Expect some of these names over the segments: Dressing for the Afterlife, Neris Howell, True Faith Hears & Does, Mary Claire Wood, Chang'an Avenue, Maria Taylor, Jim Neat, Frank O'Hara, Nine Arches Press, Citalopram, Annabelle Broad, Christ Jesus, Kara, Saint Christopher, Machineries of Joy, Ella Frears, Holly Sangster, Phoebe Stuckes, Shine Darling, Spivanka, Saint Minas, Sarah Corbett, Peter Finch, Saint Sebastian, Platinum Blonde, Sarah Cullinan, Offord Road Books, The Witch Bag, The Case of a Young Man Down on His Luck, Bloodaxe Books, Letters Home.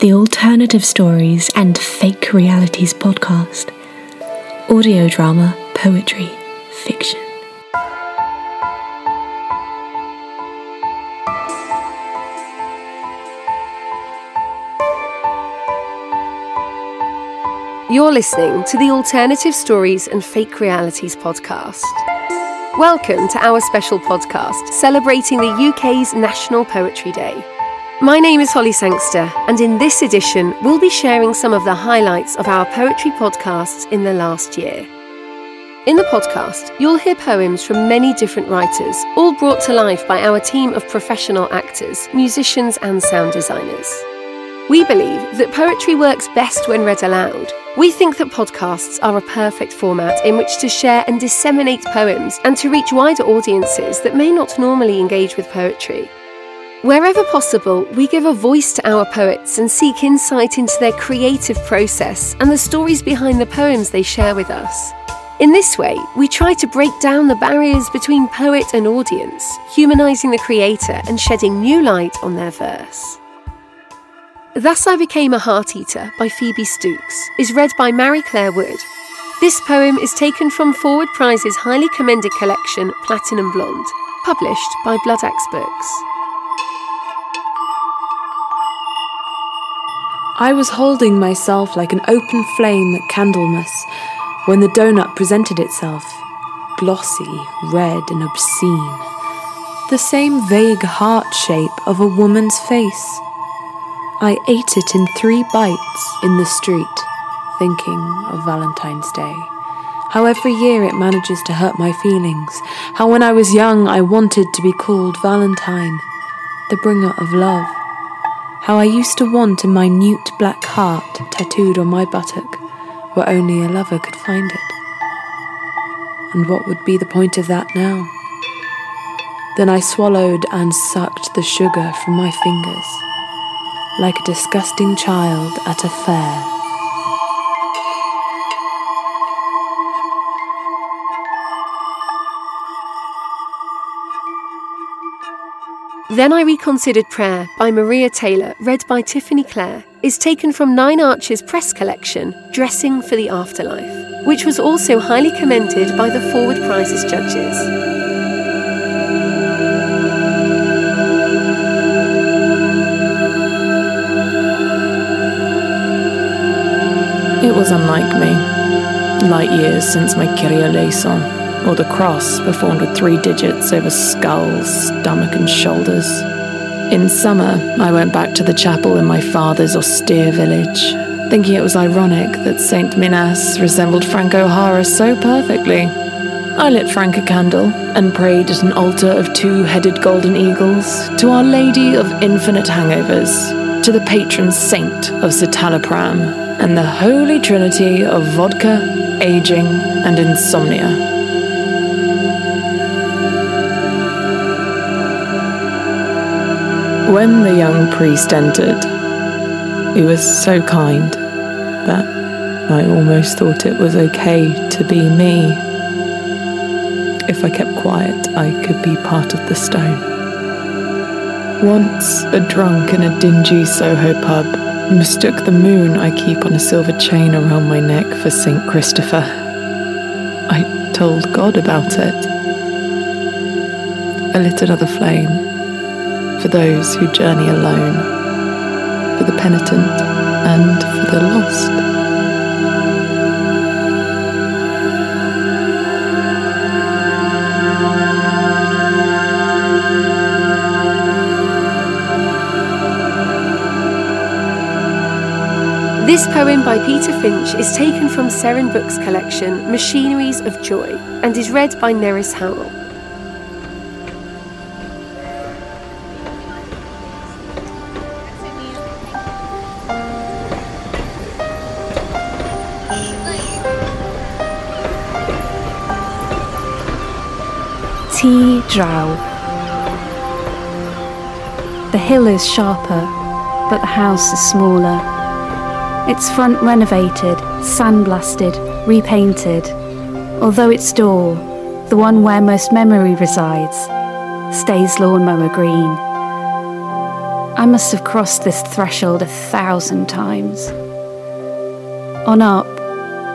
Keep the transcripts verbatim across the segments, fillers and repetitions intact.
the Alternative Stories and Fake Realities podcast. Audio drama, poetry, fiction. You're listening to the Alternative Stories and Fake Realities podcast. Welcome to our special podcast celebrating the U K's National Poetry Day. My name is Holly Sangster, and in this edition, we'll be sharing some of the highlights of our poetry podcasts in the last year. In the podcast, you'll hear poems from many different writers, all brought to life by our team of professional actors, musicians, and sound designers. We believe that poetry works best when read aloud. We think that podcasts are a perfect format in which to share and disseminate poems and to reach wider audiences that may not normally engage with poetry. Wherever possible, we give a voice to our poets and seek insight into their creative process and the stories behind the poems they share with us. In this way, we try to break down the barriers between poet and audience, humanising the creator and shedding new light on their verse. Thus I Became a Heart Eater by Phoebe Stuckes is read by Mary Claire Wood. This poem is taken from Forward Prize's highly commended collection Platinum Blonde, published by Bloodaxe Books. I was holding myself like an open flame at Candlemas when the doughnut presented itself, glossy, red and obscene, the same vague heart shape of a woman's face. I ate it in three bites in the street, thinking of Valentine's Day, how every year it manages to hurt my feelings, how when I was young I wanted to be called Valentine, the bringer of love. How I used to want a minute black heart tattooed on my buttock, where only a lover could find it. And what would be the point of that now? Then I swallowed and sucked the sugar from my fingers, like a disgusting child at a fair. Then I Reconsidered Prayer by Maria Taylor, read by Tiffany Clare, is taken from Nine Arches Press collection, Dressing for the Afterlife, which was also highly commended by the Forward Prize's judges. It was unlike me. Light years since my Kyrie eleison, or the cross performed with three digits over skulls, stomach and shoulders. In summer, I went back to the chapel in my father's austere village, thinking it was ironic that Saint Minas resembled Frank O'Hara so perfectly. I lit Frank a candle and prayed at an altar of two-headed golden eagles, to Our Lady of Infinite Hangovers, to the patron saint of Citalopram, and the holy trinity of vodka, aging, and insomnia. When the young priest entered, he was so kind that I almost thought it was okay to be me. If I kept quiet, I could be part of the stone. Once, a drunk in a dingy Soho pub mistook the moon I keep on a silver chain around my neck for Saint Christopher. I told God about it. I lit another flame, for those who journey alone, for the penitent and for the lost. This poem by Peter Finch is taken from Seren Books collection Machineries of Joy and is read by Neris Howell. Tea drow. The hill is sharper, but the house is smaller. Its front renovated, sandblasted, repainted, although its door, the one where most memory resides, stays lawnmower green. I must have crossed this threshold a thousand times. On up,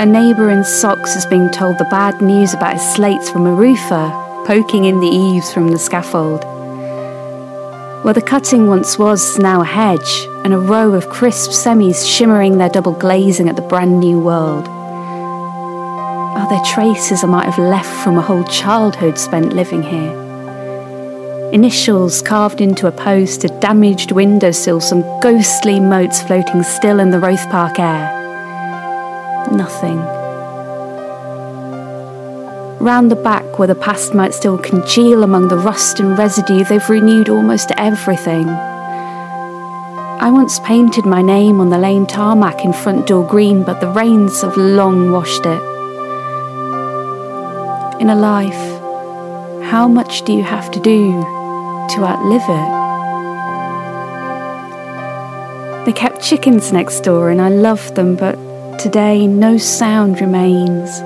a neighbour in socks is being told the bad news about his slates from a roofer poking in the eaves from the scaffold. Where the cutting once was is now a hedge, and a row of crisp semis shimmering their double glazing at the brand new world. Are there traces I might have left from a whole childhood spent living here? Initials carved into a post, a damaged windowsill, some ghostly motes floating still in the Roth Park air. Nothing. Round the back where the past might still congeal among the rust and residue, they've renewed almost everything. I once painted my name on the lane tarmac in front door green, but the rains have long washed it. In a life, how much do you have to do to outlive it? They kept chickens next door and I loved them, but today no sound remains.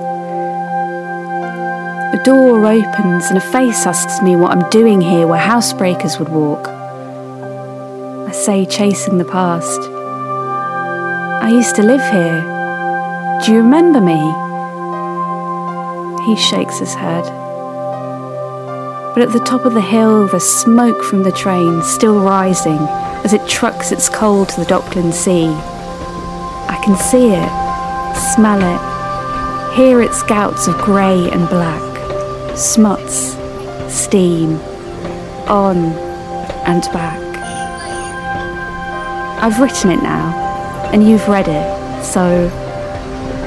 A door opens and a face asks me what I'm doing here where housebreakers would walk. I say, chasing the past. I used to live here. Do you remember me? He shakes his head. But at the top of the hill, the smoke from the train still rising as it trucks its coal to the Dockland Sea. I can see it, smell it, hear its gouts of grey and black, smuts, steam, on and back. I've written it now, and you've read it, so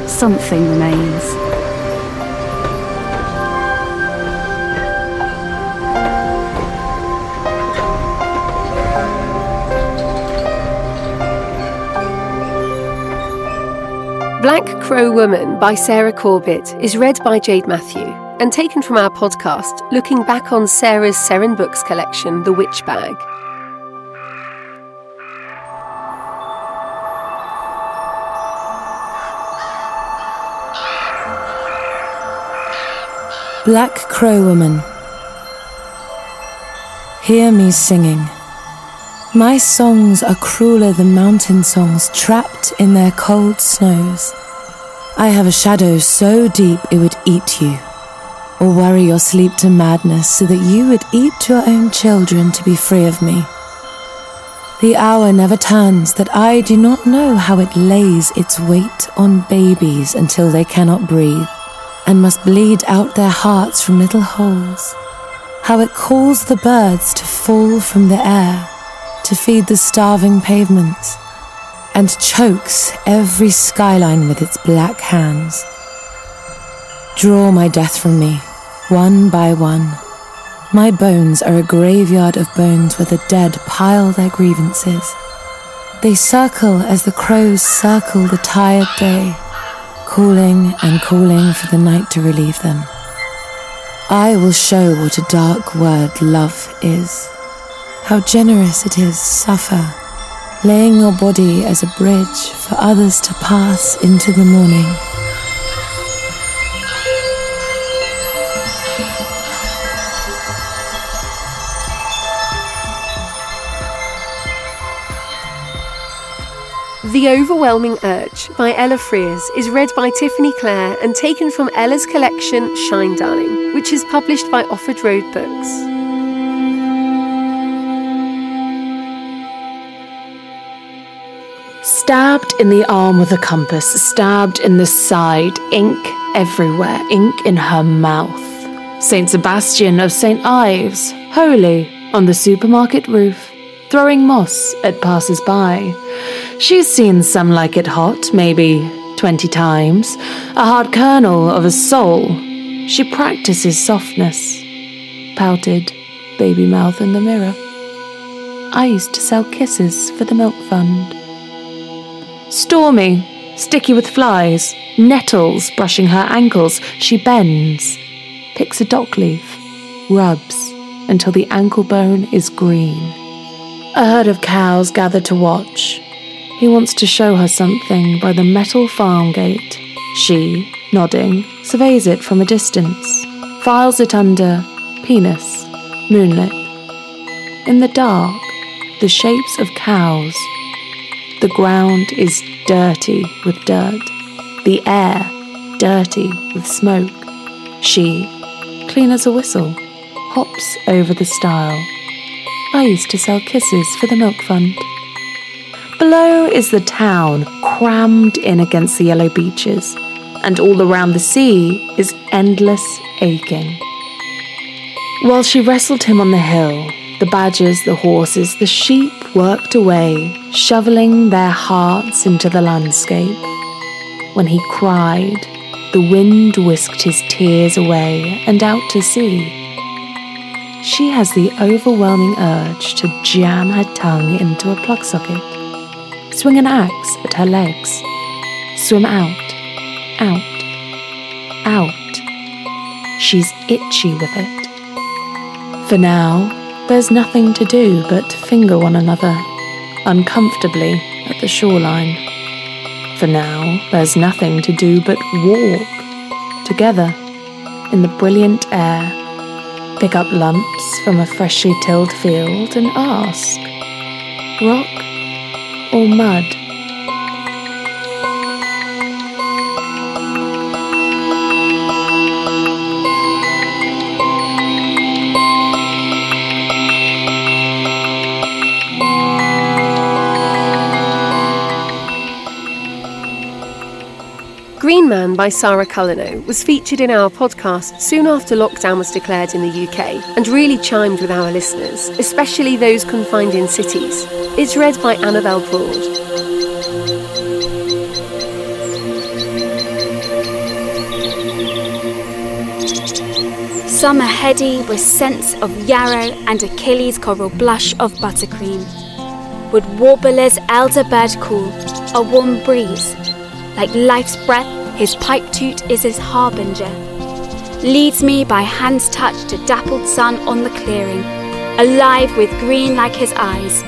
something remains. Black Crow Woman by Sarah Corbett is read by Jade Matthew and taken from our podcast looking back on Sarah's Seren Books collection, The Witch Bag. Black Crow Woman. Hear me singing. My songs are crueler than mountain songs, trapped in their cold snows. I have a shadow so deep it would eat you, or worry your sleep to madness so that you would eat your own children to be free of me. The hour never turns that I do not know how it lays its weight on babies until they cannot breathe and must bleed out their hearts from little holes. How it calls the birds to fall from the air, to feed the starving pavements, and chokes every skyline with its black hands. Draw my death from me, one by one. My bones are a graveyard of bones where the dead pile their grievances. They circle as the crows circle the tired day, calling and calling for the night to relieve them. I will show what a dark word love is. How generous it is, suffer, laying your body as a bridge for others to pass into the morning. The Overwhelming Urge by Ella Frears is read by Tiffany Clare and taken from Ella's collection Shine Darling, which is published by Offord Road Books. Stabbed in the arm with a compass, stabbed in the side, ink everywhere, ink in her mouth. Saint Sebastian of Saint Ives, holy, on the supermarket roof, throwing moss at passers-by. She's seen some like it hot, maybe twenty times, a hard kernel of a soul. She practices softness. Pouted, baby mouth in the mirror. I used to sell kisses for the milk fund. Stormy, sticky with flies, nettles brushing her ankles, she bends, picks a dock leaf, rubs until the ankle bone is green. A herd of cows gather to watch. He wants to show her something by the metal farm gate. She, nodding, surveys it from a distance, files it under penis, moonlit. In the dark, the shapes of cows. The ground is dirty with dirt, the air dirty with smoke. She, clean as a whistle, hops over the stile. I used to sell kisses for the milk fund. Below is the town, crammed in against the yellow beaches, and all around the sea is endless aching. While she wrestled him on the hill, the badgers, the horses, the sheep worked away, shoveling their hearts into the landscape. When he cried, the wind whisked his tears away and out to sea. She has the overwhelming urge to jam her tongue into a plug socket, swing an axe at her legs, swim out, out, out. She's itchy with it. For now, there's nothing to do but finger one another, uncomfortably at the shoreline. For now, there's nothing to do but walk, together, in the brilliant air, pick up lumps from a freshly tilled field and ask, rock or mud? Green Man by Sarah Cullinan was featured in our podcast soon after lockdown was declared in the U K and really chimed with our listeners, especially those confined in cities. It's read by Annabelle Broad. Summer heady with scents of yarrow and Achilles' coral blush of buttercream. Would warbler's elder bird call, a warm breeze? Like life's breath, his pipe toot is his harbinger. Leads me by hand's touch to dappled sun on the clearing, alive with green like his eyes,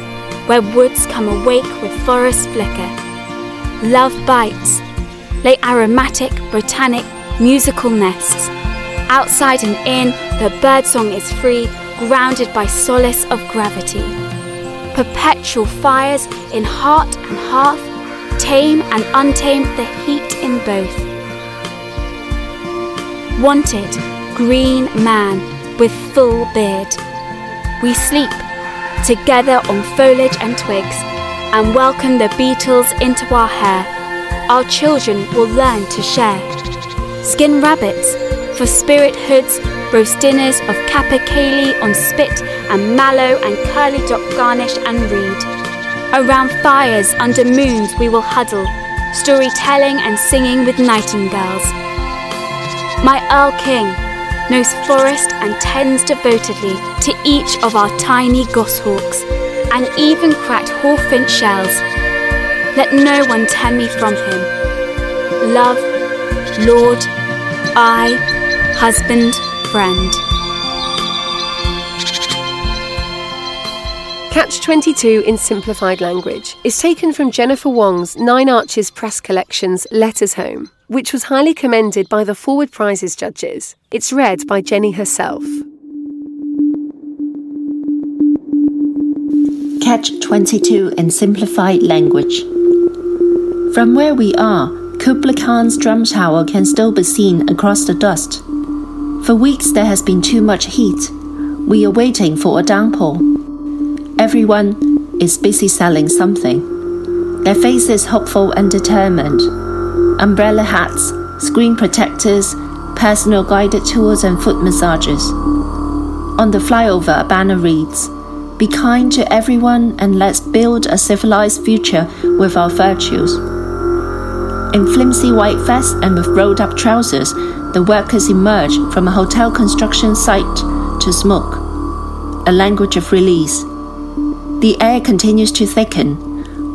where woods come awake with forest flicker. Love bites, lay aromatic, botanic, musical nests. Outside and in, the birdsong is free, grounded by solace of gravity. Perpetual fires in heart and hearth, tame and untamed the heat in both. Wanted, green man with full beard. We sleep together on foliage and twigs and welcome the beetles into our hair. Our children will learn to share. Skin rabbits for spirit hoods, roast dinners of capercaillie on spit and mallow and curly dock garnish and reed. Around fires under moons we will huddle, storytelling and singing with nightingales. My Earl King knows forest and tends devotedly to each of our tiny goshawks and even cracked hawfinch shells. Let no one tear me from him. Love, Lord, I, husband, friend. Catch twenty-two in Simplified Language is taken from Jennifer Wong's Nine Arches Press Collection's Letters Home, which was highly commended by the Forward Prize's judges. It's read by Jenny herself. Catch twenty-two in Simplified Language. From where we are, Kublai Khan's drum tower can still be seen across the dust. For weeks there has been too much heat. We are waiting for a downpour. Everyone is busy selling something. Their faces hopeful and determined. Umbrella hats, screen protectors, personal guided tours and foot massages. On the flyover, a banner reads, "Be kind to everyone and let's build a civilized future with our virtues." In flimsy white vests and with rolled-up trousers, the workers emerge from a hotel construction site to smoke, a language of release. The air continues to thicken,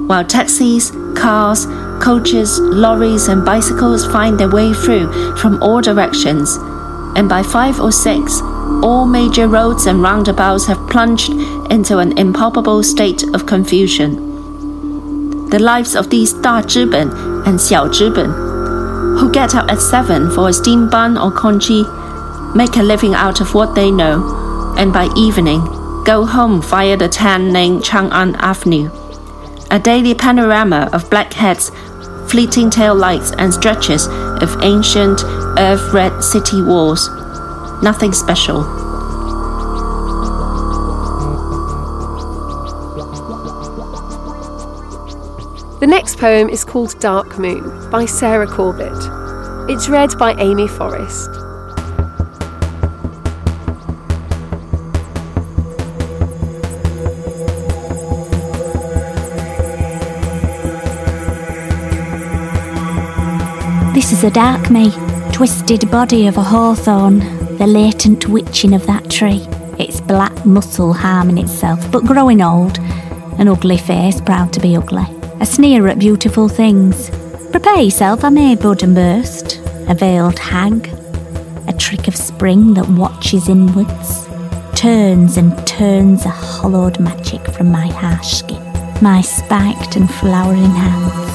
while taxis, cars, coaches, lorries and bicycles find their way through from all directions, and by five or six, all major roads and roundabouts have plunged into an impalpable state of confusion. The lives of these Da Zhiben and Xiao Zhiben, who get up at seven for a steam bun or congee, make a living out of what they know, and by evening, go home via the town named Chang'an Avenue, a daily panorama of blackheads, fleeting tail lights and stretches of ancient earth-red city walls. Nothing special. The next poem is called Dark Moon by Sarah Corbett. It's read by Amy Forrest. This is a dark me, twisted body of a hawthorn, the latent witching of that tree, its black muscle harming itself, but growing old, an ugly face, proud to be ugly, a sneer at beautiful things. Prepare yourself, I may bud and burst, a veiled hag, a trick of spring that watches inwards, turns and turns a hollowed magic from my harsh skin, my spiked and flowering hands.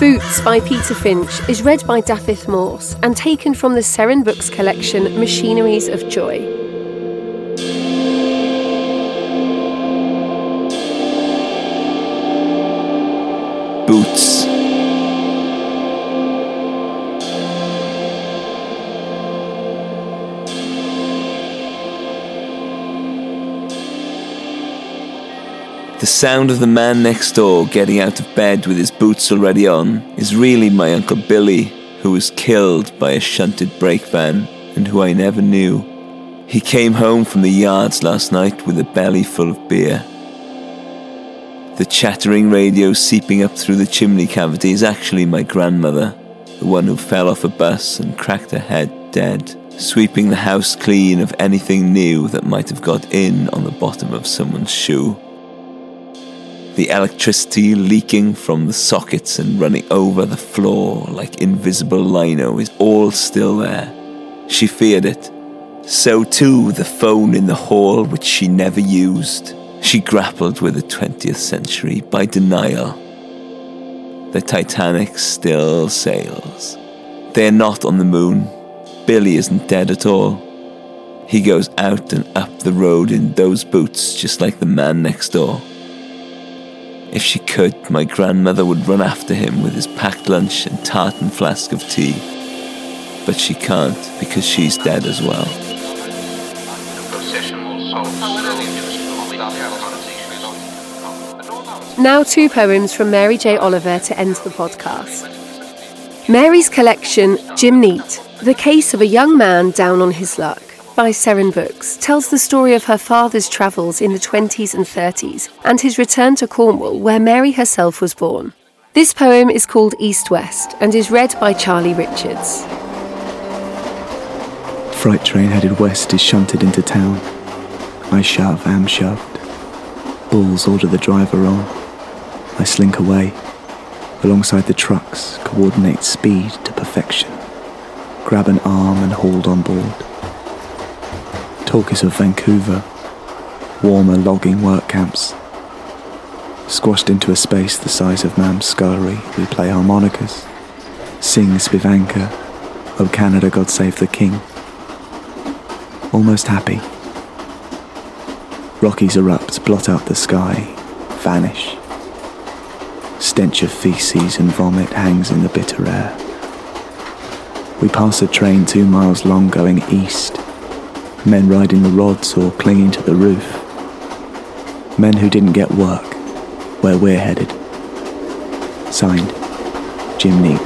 Boots by Peter Finch is read by Dapheth Morse and taken from the Seren Books collection Machineries of Joy. Boots. The sound of the man next door getting out of bed with his boots already on is really my Uncle Billy, who was killed by a shunted brake van and who I never knew. He came home from the yards last night with a belly full of beer. The chattering radio seeping up through the chimney cavity is actually my grandmother, the one who fell off a bus and cracked her head dead, sweeping the house clean of anything new that might have got in on the bottom of someone's shoe. The electricity leaking from the sockets and running over the floor like invisible lino is all still there. She feared it. So too the phone in the hall which she never used. She grappled with the twentieth century by denial. The Titanic still sails. They're not on the moon. Billy isn't dead at all. He goes out and up the road in those boots just like the man next door. If she could, my grandmother would run after him with his packed lunch and tartan flask of tea. But she can't, because she's dead as well. Now two poems from Mary J. Oliver to end the podcast. Mary's collection, Jim Neat, The Case of a Young Man Down on His Luck, by Seren Books, tells the story of her father's travels in the twenties and thirties and his return to Cornwall, where Mary herself was born. This poem is called East West and is read by Charlie Richards. Freight train headed west is shunted into town. I shove, am shoved. Bulls order the driver on. I slink away. Alongside the trucks, coordinate speed to perfection. Grab an arm and hold on board. Talk is of Vancouver, warmer logging work camps. Squashed into a space the size of Mam's scullery, we play harmonicas, sing Spivanka, O Canada, God Save the King. Almost happy. Rockies erupt, blot out the sky, vanish. Stench of feces and vomit hangs in the bitter air. We pass a train two miles long going east. Men riding the rods or clinging to the roof. Men who didn't get work, where we're headed. Signed, Jim Neat.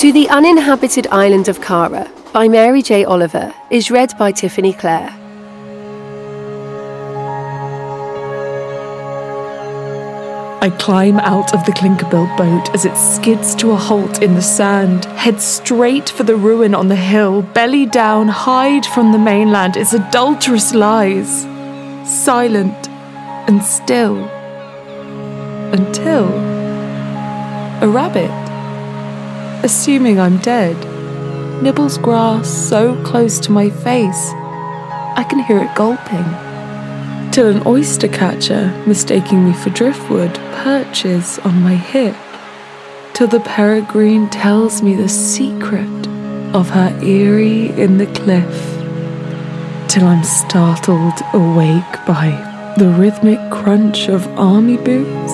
To the Uninhabited Island of Kara by Mary J. Oliver is read by Tiffany Clare. I climb out of the clinker-built boat as it skids to a halt in the sand, head straight for the ruin on the hill, belly down, hide from the mainland, its adulterous lies, silent and still, until a rabbit, assuming I'm dead, nibbles grass so close to my face I can hear it gulping. Till an oyster catcher, mistaking me for driftwood, perches on my hip. Till the peregrine tells me the secret of her eyrie in the cliff. Till I'm startled awake by the rhythmic crunch of army boots.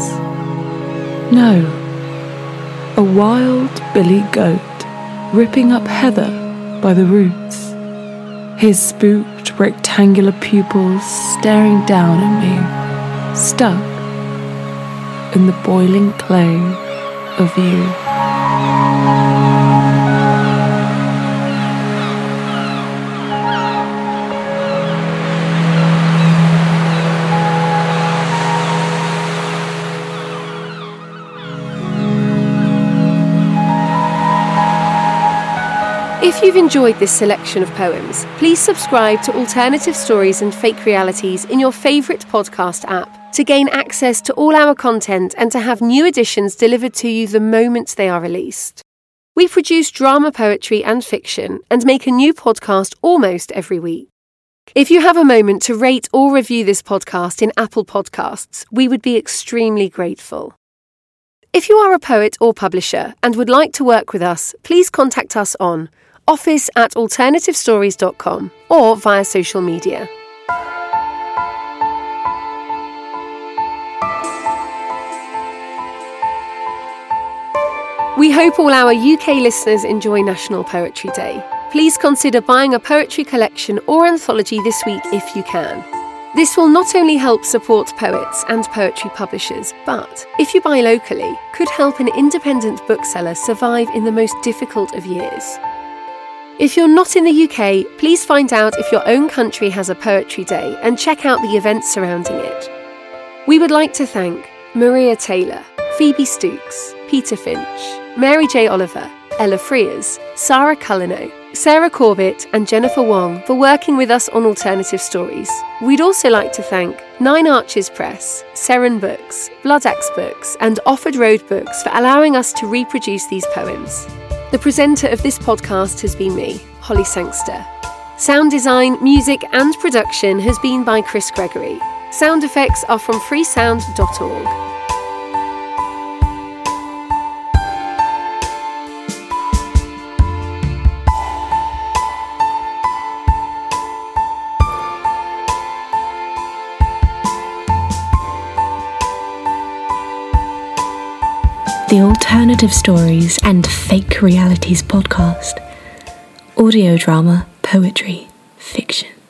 No, a wild billy goat ripping up heather by the roots, his spooked rectangular pupils staring down at me, stuck in the boiling clay of you. If you've enjoyed this selection of poems, please subscribe to Alternative Stories and Fake Realities in your favourite podcast app to gain access to all our content and to have new editions delivered to you the moment they are released. We produce drama, poetry and fiction and make a new podcast almost every week. If you have a moment to rate or review this podcast in Apple Podcasts, we would be extremely grateful. If you are a poet or publisher and would like to work with us, please contact us on office at alternative stories dot com or via social media. We hope all our U K listeners enjoy National Poetry Day. Please consider buying a poetry collection or anthology this week if you can. This will not only help support poets and poetry publishers, but, if you buy locally, could help an independent bookseller survive in the most difficult of years. If you're not in the U K, please find out if your own country has a poetry day and check out the events surrounding it. We would like to thank Maria Taylor, Phoebe Stuckes, Peter Finch, Mary J. Oliver, Ella Frears, Sarah Cullinan, Sarah Corbett and Jennifer Wong for working with us on Alternative Stories. We'd also like to thank Nine Arches Press, Seren Books, Bloodaxe Books and Offord Road Books for allowing us to reproduce these poems. The presenter of this podcast has been me, Holly Sangster. Sound design, music and production has been by Chris Gregory. Sound effects are from freesound dot org. The Alternative Stories and Fake Realities podcast. Audio drama, poetry, fiction.